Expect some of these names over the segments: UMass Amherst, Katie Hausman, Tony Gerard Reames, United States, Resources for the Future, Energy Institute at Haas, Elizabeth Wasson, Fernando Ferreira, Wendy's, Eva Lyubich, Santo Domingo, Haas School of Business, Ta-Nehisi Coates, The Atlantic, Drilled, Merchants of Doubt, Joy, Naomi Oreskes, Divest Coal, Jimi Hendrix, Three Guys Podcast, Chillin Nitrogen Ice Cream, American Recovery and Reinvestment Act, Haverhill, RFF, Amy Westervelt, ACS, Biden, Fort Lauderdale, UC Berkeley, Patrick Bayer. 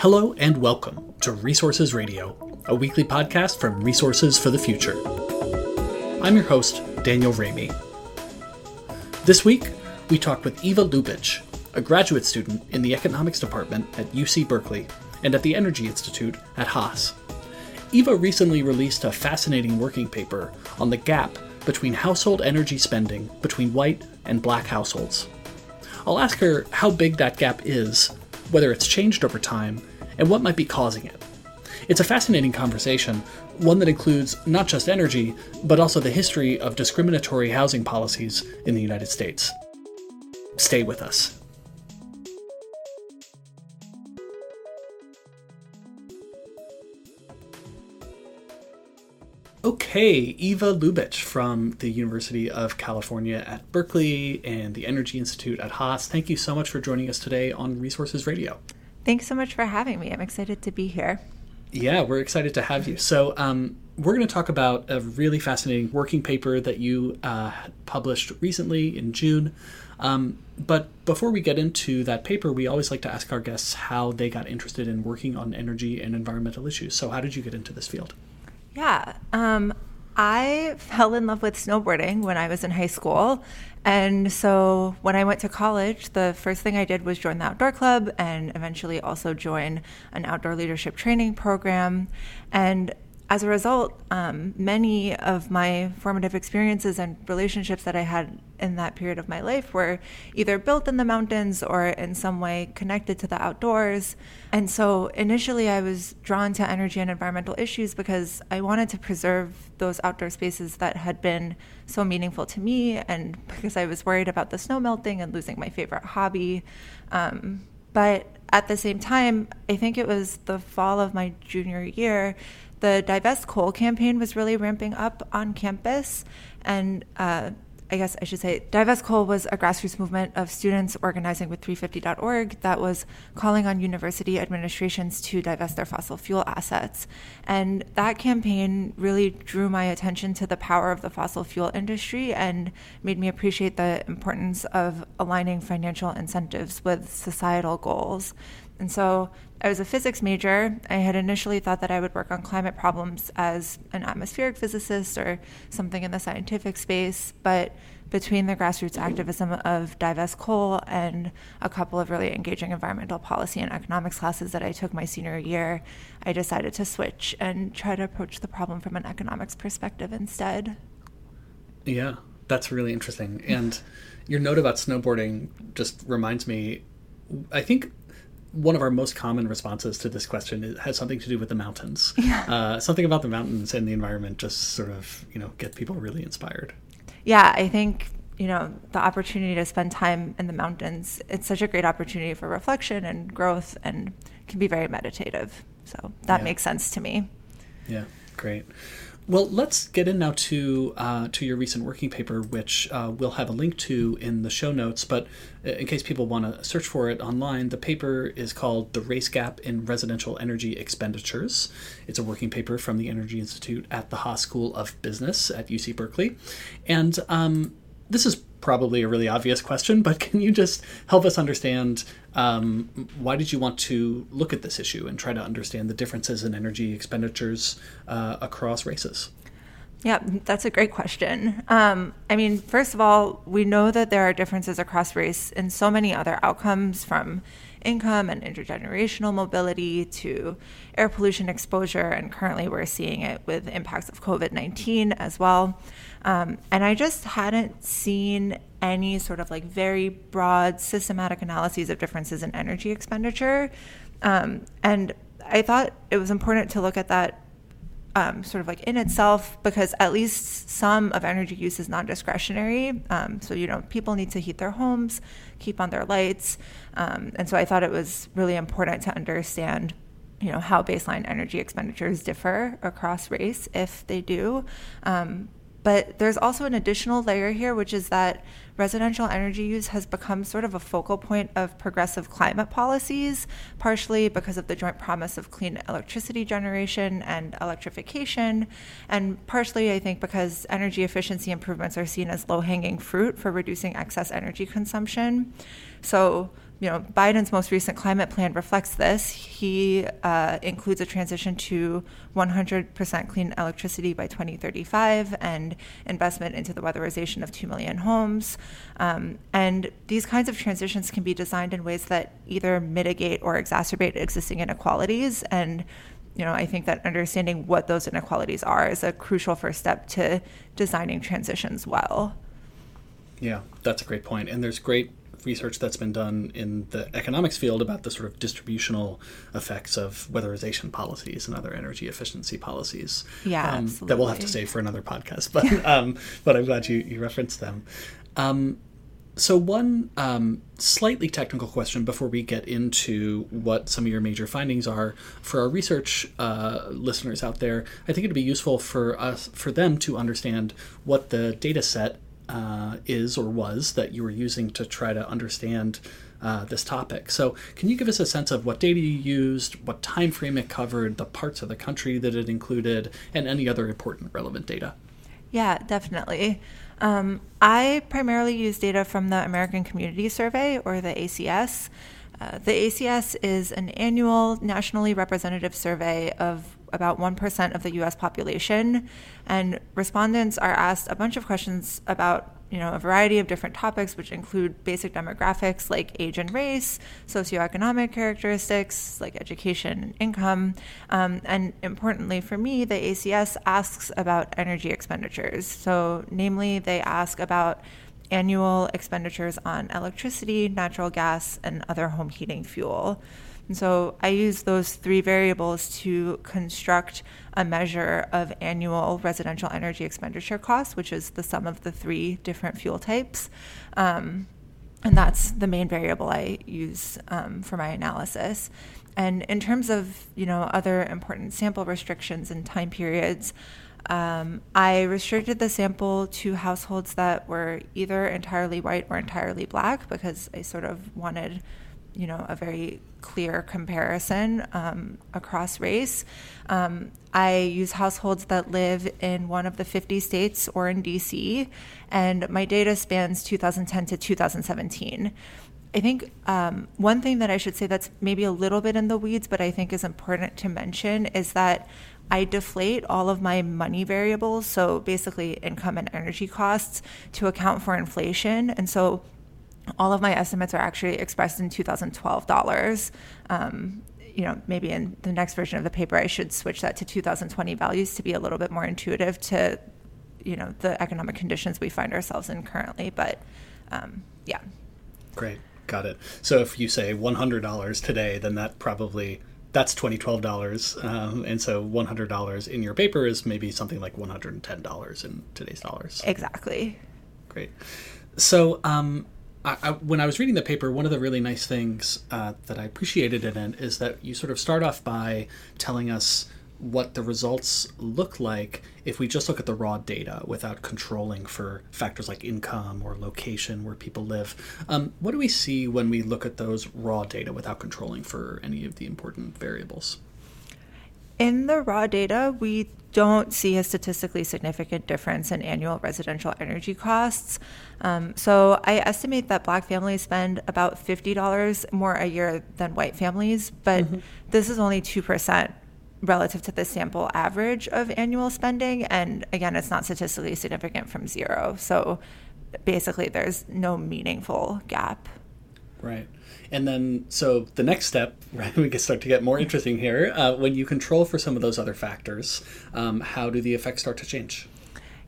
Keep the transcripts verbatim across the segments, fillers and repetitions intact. Hello and welcome to Resources Radio, a weekly podcast from Resources for the Future. I'm your host, Daniel Ramey. This week, we talked with Eva Lyubich, a graduate student in the Economics Department at U C Berkeley and at the Energy Institute at Haas. Eva recently released a fascinating working paper on the gap between household energy spending between white and black households. I'll ask her how big that gap is, whether it's changed over time, and what might be causing it. It's a fascinating conversation, one that includes not just energy, but also the history of discriminatory housing policies in the United States. Stay with us. Okay, Eva Lyubich from the University of California at Berkeley and the Energy Institute at Haas, thank you so much for joining us today on Resources Radio. Thanks so much for having me. I'm excited to be here. Yeah, we're excited to have you. So um, we're going to talk about a really fascinating working paper that you uh, published recently in June. Um, but before we get into that paper, we always like to ask our guests how they got interested in working on energy and environmental issues. So how did you get into this field? Yeah, um, I fell in love with snowboarding when I was in high school. And so when I went to college, the first thing I did was join the outdoor club and eventually also join an outdoor leadership training program. And as a result, um, many of my formative experiences and relationships that I had in that period of my life were either built in the mountains or in some way connected to the outdoors. And so initially I was drawn to energy and environmental issues because I wanted to preserve those outdoor spaces that had been so meaningful to me, and because I was worried about the snow melting and losing my favorite hobby. Um, but at the same time, I think it was the fall of my junior year, the Divest Coal campaign was really ramping up on campus. And uh, I guess I should say Divest Coal was a grassroots movement of students organizing with three fifty dot org that was calling on university administrations to divest their fossil fuel assets. And that campaign really drew my attention to the power of the fossil fuel industry and made me appreciate the importance of aligning financial incentives with societal goals. And so I was a physics major. I had initially thought that I would work on climate problems as an atmospheric physicist or something in the scientific space, but between the grassroots activism of Divest Coal and a couple of really engaging environmental policy and economics classes that I took my senior year, I decided to switch and try to approach the problem from an economics perspective instead. Yeah, that's really interesting. And your note about snowboarding just reminds me, I think one of our most common responses to this question has something to do with the mountains. Yeah. Uh, something about the mountains and the environment just sort of, you know, get people really inspired. Yeah, I think, you know, the opportunity to spend time in the mountains, it's such a great opportunity for reflection and growth and can be very meditative. So that yeah. makes sense to me. Yeah, great. Well, let's get in now to uh, to your recent working paper, which uh, we'll have a link to in the show notes. But in case people want to search for it online, the paper is called The Race Gap in Residential Energy Expenditures. It's a working paper from the Energy Institute at the Haas School of Business at U C Berkeley. And um, this is probably a really obvious question, but can you just help us understand um, why did you want to look at this issue and try to understand the differences in energy expenditures uh, across races? Yeah, that's a great question. Um, I mean, first of all, we know that there are differences across race in so many other outcomes, from income and intergenerational mobility to air pollution exposure, and currently we're seeing it with impacts of covid nineteen as well. Um, and I just hadn't seen any sort of like very broad systematic analyses of differences in energy expenditure. Um, and I thought it was important to look at that Um, sort of like in itself, because at least some of energy use is non-discretionary. Um, so, you know, people need to heat their homes, keep on their lights. Um, and so I thought it was really important to understand, you know, how baseline energy expenditures differ across race, if they do. Um, but there's also an additional layer here, which is that residential energy use has become sort of a focal point of progressive climate policies, partially because of the joint promise of clean electricity generation and electrification, and partially, I think, because energy efficiency improvements are seen as low-hanging fruit for reducing excess energy consumption. So you know, Biden's most recent climate plan reflects this. He uh, includes a transition to one hundred percent clean electricity by twenty thirty-five and investment into the weatherization of two million homes. Um, and these kinds of transitions can be designed in ways that either mitigate or exacerbate existing inequalities. And, you know, I think that understanding what those inequalities are is a crucial first step to designing transitions well. Yeah, that's a great point. And there's great research that's been done in the economics field about the sort of distributional effects of weatherization policies and other energy efficiency policies. Yeah, um, that we'll have to save for another podcast, but yeah. um, but I'm glad you, you referenced them. Um, so one um, slightly technical question before we get into what some of your major findings are. For our research uh, listeners out there, I think it'd be useful for us, for them to understand what the data set Uh, is or was that you were using to try to understand uh, this topic. So can you give us a sense of what data you used, what time frame it covered, the parts of the country that it included, and any other important relevant data? Yeah, definitely. Um, I primarily use data from the American Community Survey, or the A C S. Uh, the A C S is an annual nationally representative survey of about one percent of the U S population, and respondents are asked a bunch of questions about, you know, a variety of different topics, which include basic demographics like age and race, socioeconomic characteristics like education and income, um, and importantly for me, the A C S asks about energy expenditures. So namely, they ask about annual expenditures on electricity, natural gas, and other home heating fuel. And so I use those three variables to construct a measure of annual residential energy expenditure costs, which is the sum of the three different fuel types. Um, and that's the main variable I use um, for my analysis. And in terms of, you know, other important sample restrictions and time periods, um, I restricted the sample to households that were either entirely white or entirely black, because I sort of wanted, you know, a very clear comparison um, across race. Um, I use households that live in one of the fifty states or in D C, and my data spans two thousand ten to two thousand seventeen. I think um, one thing that I should say that's maybe a little bit in the weeds, but I think is important to mention, is that I deflate all of my money variables, so basically income and energy costs, to account for inflation. And so all of my estimates are actually expressed in two thousand twelve dollars. Um, you know, maybe in the next version of the paper, I should switch that to two thousand twenty values to be a little bit more intuitive to, you know, the economic conditions we find ourselves in currently. But um, yeah. Great. Got it. So if you say one hundred dollars today, then that probably, that's twenty twelve dollars. Um, and so one hundred dollars in your paper is maybe something like one hundred ten dollars in today's dollars. Exactly. Great. So, um, I, I, when I was reading the paper, one of the really nice things uh, that I appreciated in it is that you sort of start off by telling us what the results look like if we just look at the raw data without controlling for factors like income or location where people live. Um, what do we see when we look at those raw data without controlling for any of the important variables? In the raw data, we don't see a statistically significant difference in annual residential energy costs. Um, so I estimate that Black families spend about fifty dollars more a year than white families, but mm-hmm. this is only two percent relative to the sample average of annual spending. And again, it's not statistically significant from zero. So basically, there's no meaningful gap. Right. And then, so the next step, right, we can start to get more interesting here. Uh, when you control for some of those other factors, um, how do the effects start to change?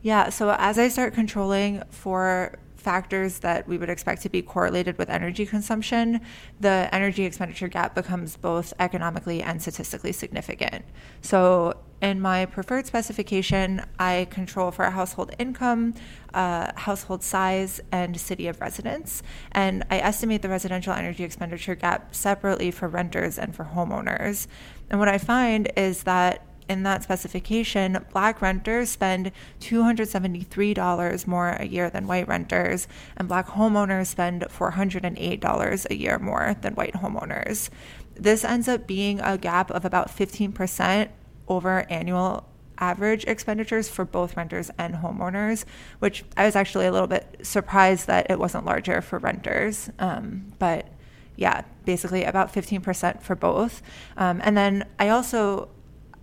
Yeah, so as I start controlling for factors that we would expect to be correlated with energy consumption, the energy expenditure gap becomes both economically and statistically significant. So in my preferred specification, I control for household income, uh, household size, and city of residence. And I estimate the residential energy expenditure gap separately for renters and for homeowners. And what I find is that in that specification, Black renters spend two hundred seventy-three dollars more a year than white renters, and Black homeowners spend four hundred eight dollars a year more than white homeowners. This ends up being a gap of about fifteen percent over annual average expenditures for both renters and homeowners, which I was actually a little bit surprised that it wasn't larger for renters. Um, but yeah, basically about fifteen percent for both. Um, and then I also,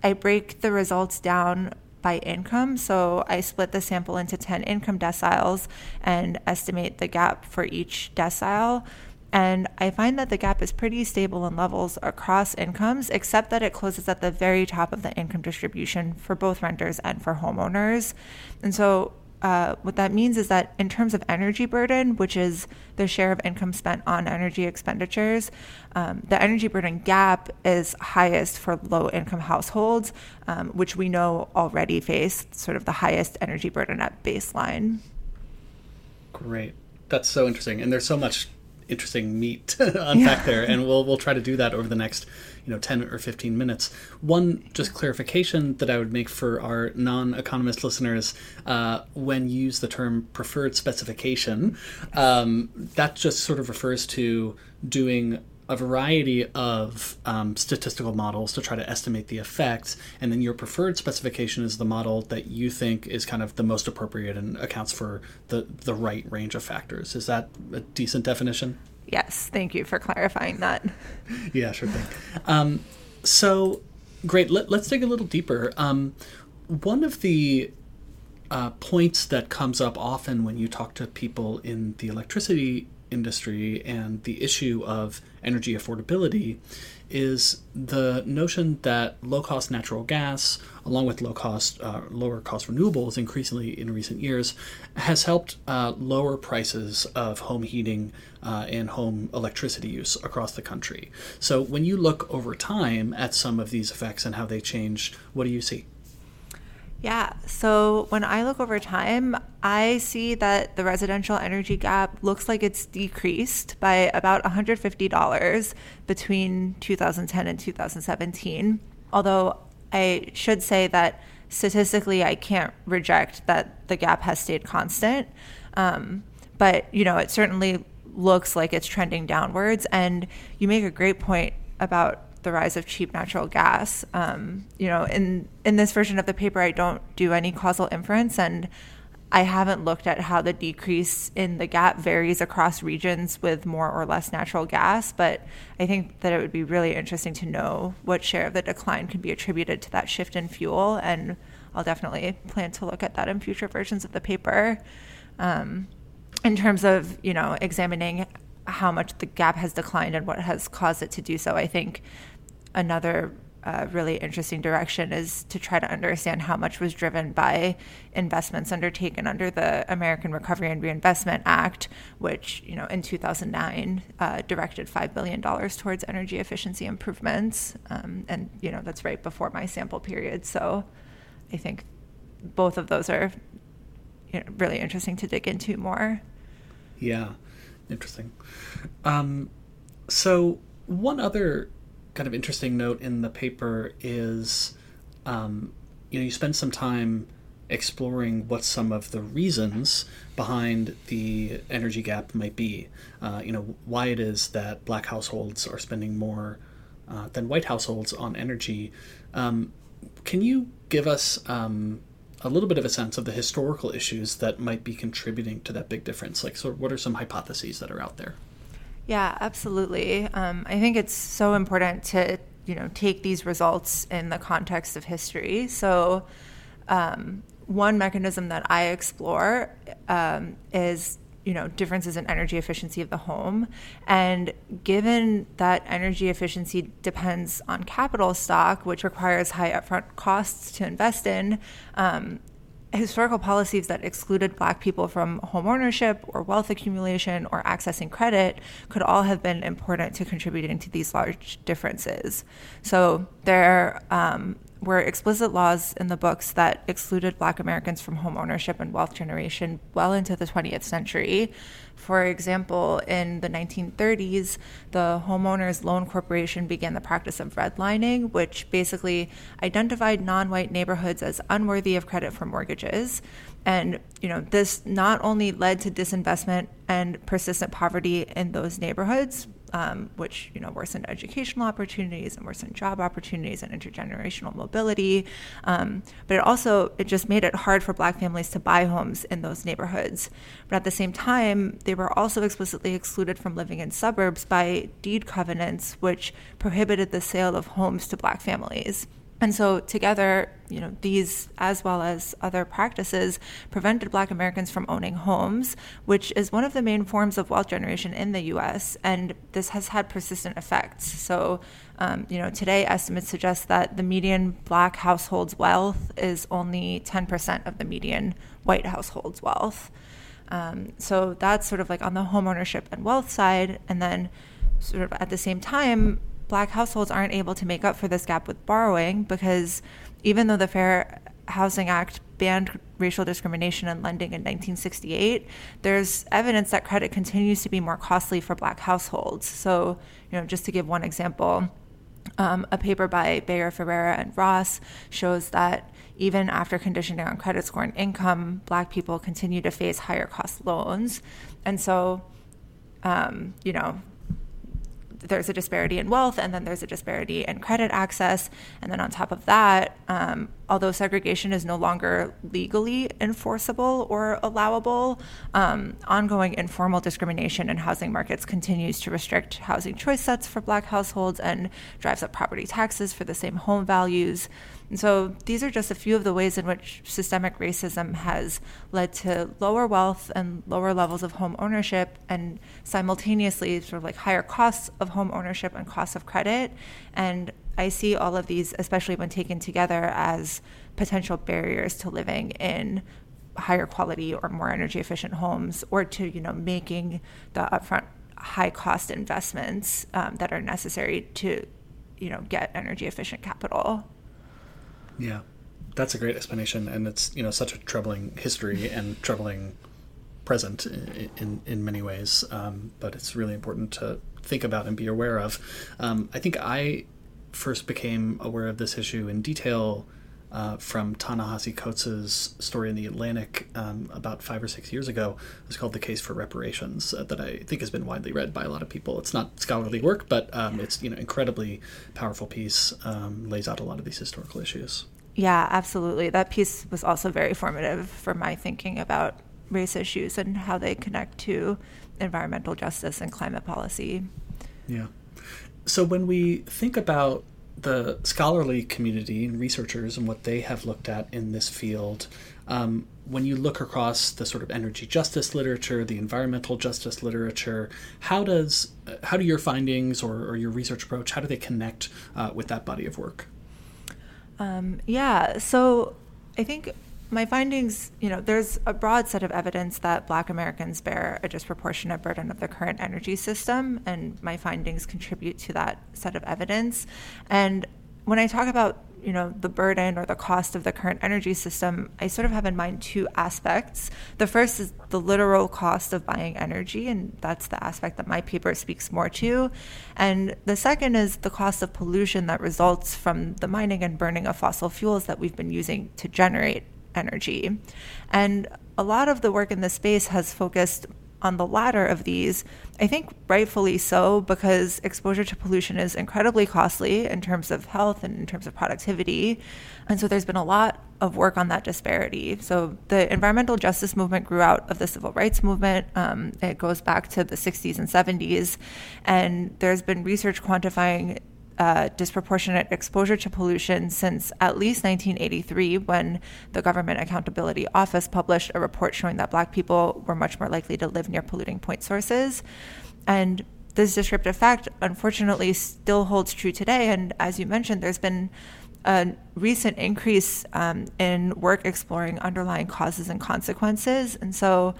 I break the results down by income. So I split the sample into ten income deciles and estimate the gap for each decile. And I find that the gap is pretty stable in levels across incomes, except that it closes at the very top of the income distribution for both renters and for homeowners. And so uh, what that means is that in terms of energy burden, which is the share of income spent on energy expenditures, um, the energy burden gap is highest for low-income households, um, which we know already face sort of the highest energy burden at baseline. Great. That's so interesting. And there's so much interesting meat to unpack yeah. there, and we'll we'll try to do that over the next, you know, ten or fifteen minutes. One just clarification that I would make for our non-economist listeners: uh, when you use the term preferred specification, um, that just sort of refers to doing a variety of um, statistical models to try to estimate the effects, and then your preferred specification is the model that you think is kind of the most appropriate and accounts for the, the right range of factors. Is that a decent definition? Yes, thank you for clarifying that. Yeah, sure thing. Um, so, great, Let, let's dig a little deeper. Um, one of the uh, points that comes up often when you talk to people in the electricity industry and the issue of energy affordability is the notion that low-cost natural gas, along with low-cost, uh, lower-cost renewables increasingly in recent years, has helped uh, lower prices of home heating uh, and home electricity use across the country. So when you look over time at some of these effects and how they change, what do you see? Yeah, so when I look over time, I see that the residential energy gap looks like it's decreased by about one hundred fifty dollars between two thousand ten and two thousand seventeen. Although I should say that statistically, I can't reject that the gap has stayed constant. Um, but, you know, it certainly looks like it's trending downwards. And you make a great point about the rise of cheap natural gas. Um, you know, in, in this version of the paper, I don't do any causal inference, and I haven't looked at how the decrease in the gap varies across regions with more or less natural gas, but I think that it would be really interesting to know what share of the decline can be attributed to that shift in fuel, and I'll definitely plan to look at that in future versions of the paper. Um, in terms of, you know, examining how much the gap has declined and what has caused it to do so, I think another uh, really interesting direction is to try to understand how much was driven by investments undertaken under the American Recovery and Reinvestment Act, which, you know, in two thousand nine uh, directed five billion dollars towards energy efficiency improvements. Um, and, you know, that's right before my sample period. So I think both of those are, you know, really interesting to dig into more. Yeah. Interesting. Um, so one other kind of interesting note in the paper is, um, you know, you spend some time exploring what some of the reasons behind the energy gap might be. Uh, you know, why it is that Black households are spending more uh, than white households on energy. Um, can you give us um, a little bit of a sense of the historical issues that might be contributing to that big difference? Like, so what are some hypotheses that are out there? Yeah, absolutely. Um, I think it's so important to, you know, take these results in the context of history. So um, one mechanism that I explore um, is, you know, differences in energy efficiency of the home. And given that energy efficiency depends on capital stock, which requires high upfront costs to invest in, um, historical policies that excluded Black people from home ownership or wealth accumulation or accessing credit could all have been important to contributing to these large differences. So there um, were explicit laws in the books that excluded Black Americans from home ownership and wealth generation well into the twentieth century. For example, in the nineteen thirties, the Homeowners Loan Corporation began the practice of redlining, which basically identified non-white neighborhoods as unworthy of credit for mortgages. And, you know, this not only led to disinvestment and persistent poverty in those neighborhoods, um, which, you know, worsened educational opportunities and worsened job opportunities and intergenerational mobility. Um, but it also, it just made it hard for Black families to buy homes in those neighborhoods. But at the same time, they were also explicitly excluded from living in suburbs by deed covenants, which prohibited the sale of homes to Black families. And so together, you know, these, as well as other practices, prevented Black Americans from owning homes, which is one of the main forms of wealth generation in the U S, and this has had persistent effects. So, um, you know, today estimates suggest that the median Black household's wealth is only ten percent of the median white household's wealth. Um, so that's sort of like on the homeownership and wealth side, and then sort of at the same time, Black households aren't able to make up for this gap with borrowing, because even though the Fair Housing Act banned racial discrimination in lending in nineteen sixty-eight, there's evidence that credit continues to be more costly for Black households. So, you know, just to give one example, um, a paper by Bayer, Ferreira, and Ross shows that even after conditioning on credit score and income, Black people continue to face higher cost loans. And so, um, you know, there's a disparity in wealth, and then there's a disparity in credit access. And then on top of that, um, although segregation is no longer legally enforceable or allowable, um, ongoing informal discrimination in housing markets continues to restrict housing choice sets for Black households and drives up property taxes for the same home values. And so these are just a few of the ways in which systemic racism has led to lower wealth and lower levels of home ownership, and simultaneously sort of like higher costs of home ownership and costs of credit. And I see all of these, especially when taken together, as potential barriers to living in higher quality or more energy efficient homes, or to, you know, making the upfront high cost investments um, that are necessary to, you know, get energy efficient capital. Yeah, that's a great explanation. And it's, you know, such a troubling history and troubling present in, in, in many ways. Um, but it's really important to think about and be aware of. Um, I think I first became aware of this issue in detail uh, from Ta-Nehisi Coates' story in The Atlantic um, about five or six years ago. It was called The Case for Reparations, uh, that I think has been widely read by a lot of people. It's not scholarly work, but um, yeah. it's, you know, incredibly powerful piece, um, lays out a lot of these historical issues. Yeah, absolutely. That piece was also very formative for my thinking about race issues and how they connect to environmental justice and climate policy. Yeah. So when we think about the scholarly community and researchers and what they have looked at in this field, um, when you look across the sort of energy justice literature, the environmental justice literature, how does how do your findings or, or your research approach, how do they connect uh, with that body of work? Um, yeah, so I think my findings, you know, there's a broad set of evidence that Black Americans bear a disproportionate burden of the current energy system, and my findings contribute to that set of evidence. And when I talk about, you know, the burden or the cost of the current energy system, I sort of have in mind two aspects. The first is the literal cost of buying energy, and that's the aspect that my paper speaks more to. And the second is the cost of pollution that results from the mining and burning of fossil fuels that we've been using to generate energy. And a lot of the work in this space has focused on the latter of these, I think rightfully so, because exposure to pollution is incredibly costly in terms of health and in terms of productivity. And so there's been a lot of work on that disparity. So the environmental justice movement grew out of the civil rights movement. Um, it goes back to the sixties and seventies. And there's been research quantifying Uh, disproportionate exposure to pollution since at least nineteen eighty-three, when the Government Accountability Office published a report showing that Black people were much more likely to live near polluting point sources. And this descriptive fact, unfortunately, still holds true today. And as you mentioned, there's been a recent increase um, in work exploring underlying causes and consequences. And so,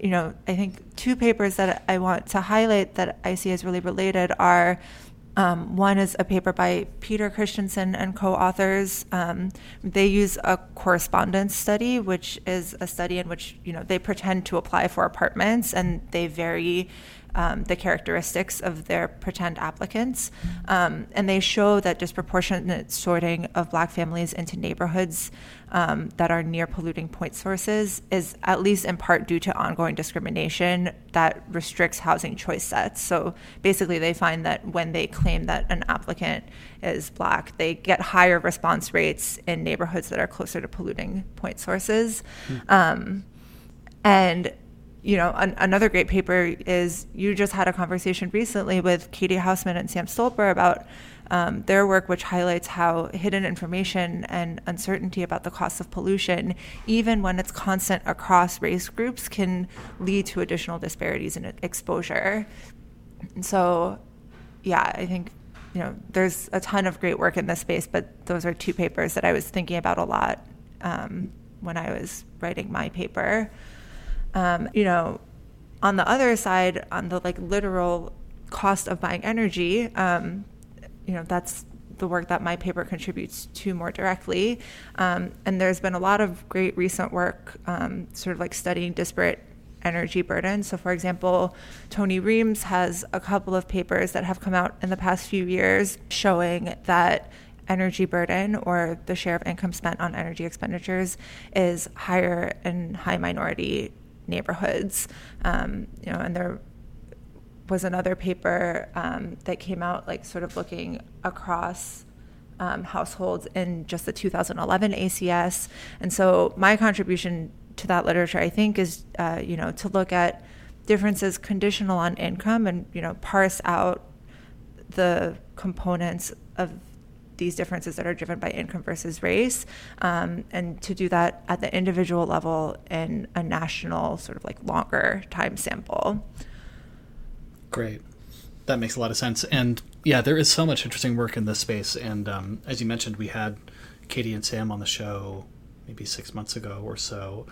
you know, I think two papers that I want to highlight that I see as really related are Um, one is a paper by Peter Christensen and co-authors. Um, they use a correspondence study, which is a study in which, you know, they pretend to apply for apartments, and they vary um, the characteristics of their pretend applicants. Um, and they show that disproportionate sorting of Black families into neighborhoods um, that are near polluting point sources is at least in part due to ongoing discrimination that restricts housing choice sets. So basically they find that when they claim that an applicant is Black, they get higher response rates in neighborhoods that are closer to polluting point sources. Mm. Um, and you know, an, another great paper is, you just had a conversation recently with Katie Hausman and Sam Stolper about um, their work, which highlights how hidden information and uncertainty about the cost of pollution, even when it's constant across race groups, can lead to additional disparities in exposure. And so, yeah, I think, you know, there's a ton of great work in this space, but those are two papers that I was thinking about a lot um, when I was writing my paper. Um, you know, on the other side, on the like literal cost of buying energy, um, you know, that's the work that my paper contributes to more directly. Um, and there's been a lot of great recent work, um, sort of like studying disparate energy burdens. So for example, Tony Reames has a couple of papers that have come out in the past few years showing that energy burden, or the share of income spent on energy expenditures, is higher in high minority neighborhoods. Um, you know, and there was another paper um, that came out, like sort of looking across um, households in just the two thousand eleven A C S. And so my contribution to that literature, I think, is uh, you know, to look at differences conditional on income, and you know, parse out the components of these differences that are driven by income versus race, um, and to do that at the individual level in a national sort of like longer time sample. Great. That makes a lot of sense. And yeah, there is so much interesting work in this space. And um, as you mentioned, we had Katie and Sam on the show maybe six months ago or so.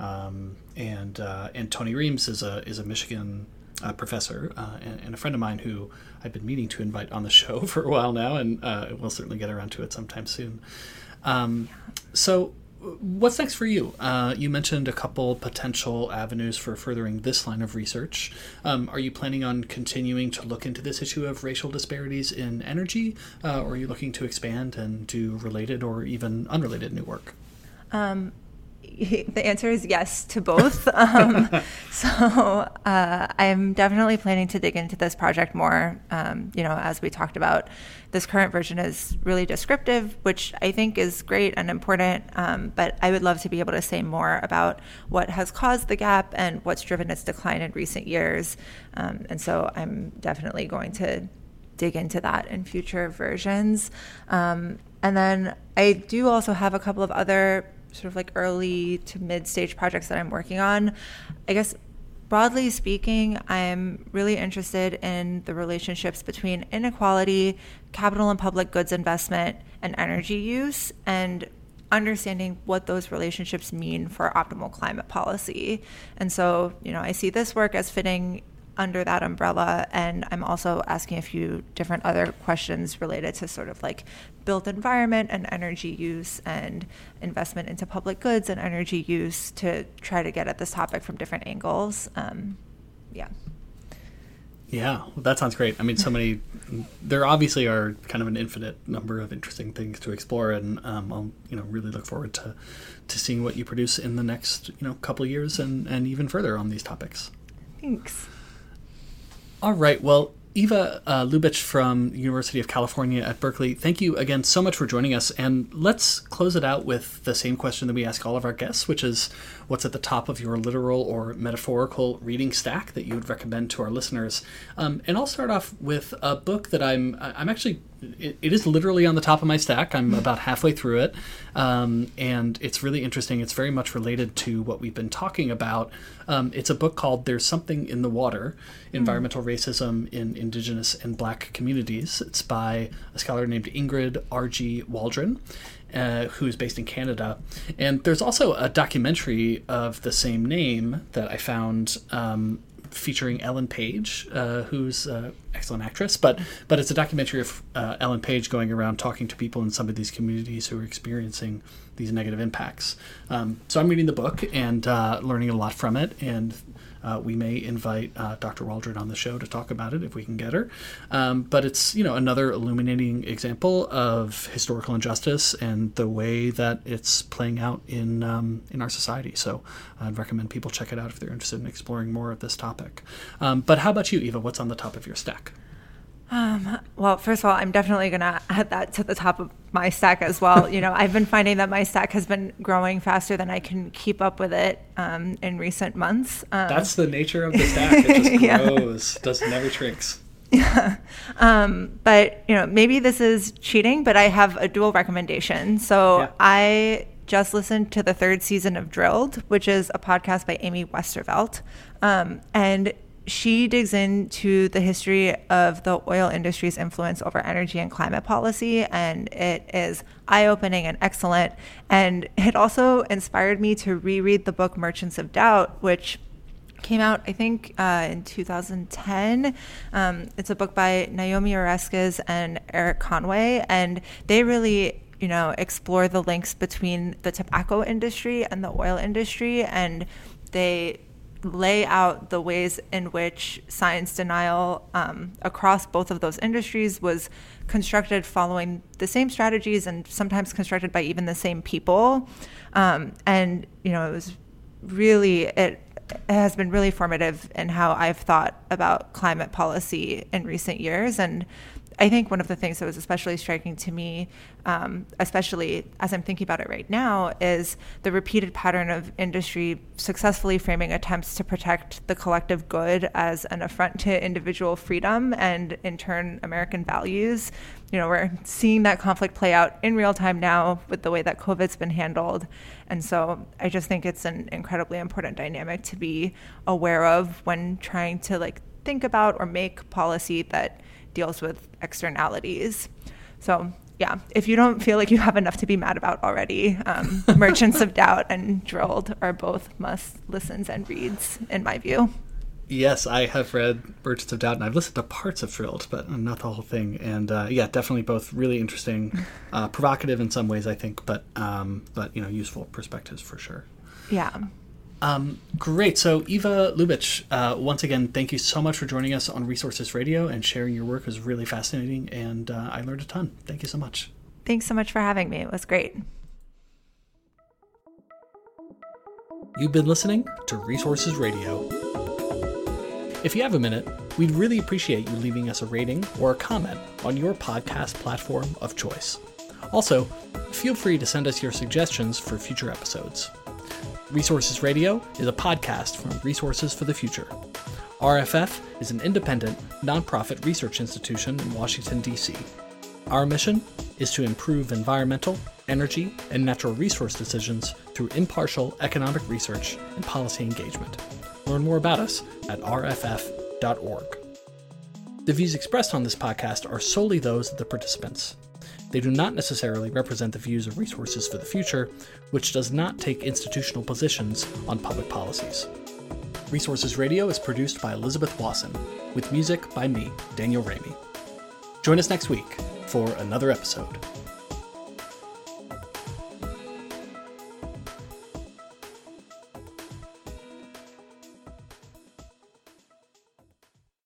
Um, and uh, and Tony Reames is a is a Michigan Uh, professor uh, and, and a friend of mine who I've been meaning to invite on the show for a while now, and uh, we'll certainly get around to it sometime soon. Um, so what's next for you? Uh, you mentioned a couple potential avenues for furthering this line of research. Um, are you planning on continuing to look into this issue of racial disparities in energy, uh, or are you looking to expand and do related or even unrelated new work? Um The answer is yes to both. Um, so uh, I'm definitely planning to dig into this project more. Um, you know, as we talked about, this current version is really descriptive, which I think is great and important. Um, but I would love to be able to say more about what has caused the gap and what's driven its decline in recent years. Um, and so I'm definitely going to dig into that in future versions. Um, and then I do also have a couple of other sort of like early to mid-stage projects that I'm working on. I guess broadly speaking, I'm really interested in the relationships between inequality, capital and public goods investment, and energy use, and understanding what those relationships mean for optimal climate policy. And so, you know, I see this work as fitting under that umbrella, and I'm also asking a few different other questions related to sort of like built environment and energy use and investment into public goods and energy use, to try to get at this topic from different angles. Um, yeah. Yeah, well, that sounds great. I mean, so many, there obviously are kind of an infinite number of interesting things to explore, and um, I'll, you know, really look forward to, to seeing what you produce in the next, you know, couple of years and, and even further on these topics. Thanks. All right. Well, Eva uh, Lyubich from University of California at Berkeley, thank you again so much for joining us. And let's close it out with the same question that we ask all of our guests, which is, what's at the top of your literal or metaphorical reading stack that you would recommend to our listeners? Um, and I'll start off with a book that I'm I'm actually, it, it is literally on the top of my stack. I'm about halfway through it. Um, and it's really interesting. It's very much related to what we've been talking about. Um, it's a book called There's Something in the Water, Environmental mm-hmm. Racism in Indigenous and Black Communities. It's by a scholar named Ingrid R. G. Waldron, uh, who is based in Canada. And there's also a documentary of the same name that I found um, featuring Ellen Page, uh, who's an excellent actress, but but it's a documentary of uh, Ellen Page going around talking to people in some of these communities who are experiencing these negative impacts. Um, so I'm reading the book and uh, learning a lot from it, and uh, we may invite uh, Doctor Waldron on the show to talk about it if we can get her. Um, but it's, you know, another illuminating example of historical injustice and the way that it's playing out in um, in our society. So I'd recommend people check it out if they're interested in exploring more of this topic. Um, but how about you, Eva? What's on the top of your stack? Um, well, first of all, I'm definitely going to add that to the top of my stack as well. You know, I've been finding that my stack has been growing faster than I can keep up with it um, in recent months. Um, That's the nature of the stack. It just grows. Yeah. Does never shrinks. Yeah. Um, but, you know, maybe this is cheating, but I have a dual recommendation. So yeah. I just listened to the third season of Drilled, which is a podcast by Amy Westervelt. Um, and she digs into the history of the oil industry's influence over energy and climate policy, and it is eye-opening and excellent. And it also inspired me to reread the book Merchants of Doubt, which came out, I think, uh, in two thousand ten. Um, it's a book by Naomi Oreskes and Erik Conway, and they really, you know, explore the links between the tobacco industry and the oil industry, and they lay out the ways in which science denial um, across both of those industries was constructed following the same strategies and sometimes constructed by even the same people. Um, and, you know, it was really, it, it has been really formative in how I've thought about climate policy in recent years. And I think one of the things that was especially striking to me, um, especially as I'm thinking about it right now, is the repeated pattern of industry successfully framing attempts to protect the collective good as an affront to individual freedom and, in turn, American values. You know, we're seeing that conflict play out in real time now with the way that COVID's been handled. And so I just think it's an incredibly important dynamic to be aware of when trying to, like, think about or make policy that deals with externalities. So yeah, if you don't feel like you have enough to be mad about already, um, Merchants of Doubt and Drilled are both must listens and reads, in my view. Yes, I have read Merchants of Doubt, and I've listened to parts of Drilled, but not the whole thing. And uh, yeah, definitely both really interesting, uh, provocative in some ways, I think, but um, but you know, useful perspectives for sure. Yeah. Um, great. So Eva Lyubich, uh, once again, thank you so much for joining us on Resources Radio and sharing your work. It was really fascinating, and uh, I learned a ton. Thank you so much. Thanks so much for having me. It was great. You've been listening to Resources Radio. If you have a minute, we'd really appreciate you leaving us a rating or a comment on your podcast platform of choice. Also, feel free to send us your suggestions for future episodes. Resources Radio is a podcast from Resources for the Future. R F F is an independent, nonprofit research institution in Washington, D C. Our mission is to improve environmental, energy, and natural resource decisions through impartial economic research and policy engagement. Learn more about us at R F F dot org. The views expressed on this podcast are solely those of the participants. They do not necessarily represent the views of Resources for the Future, which does not take institutional positions on public policies. Resources Radio is produced by Elizabeth Wasson, with music by me, Daniel Ramey. Join us next week for another episode.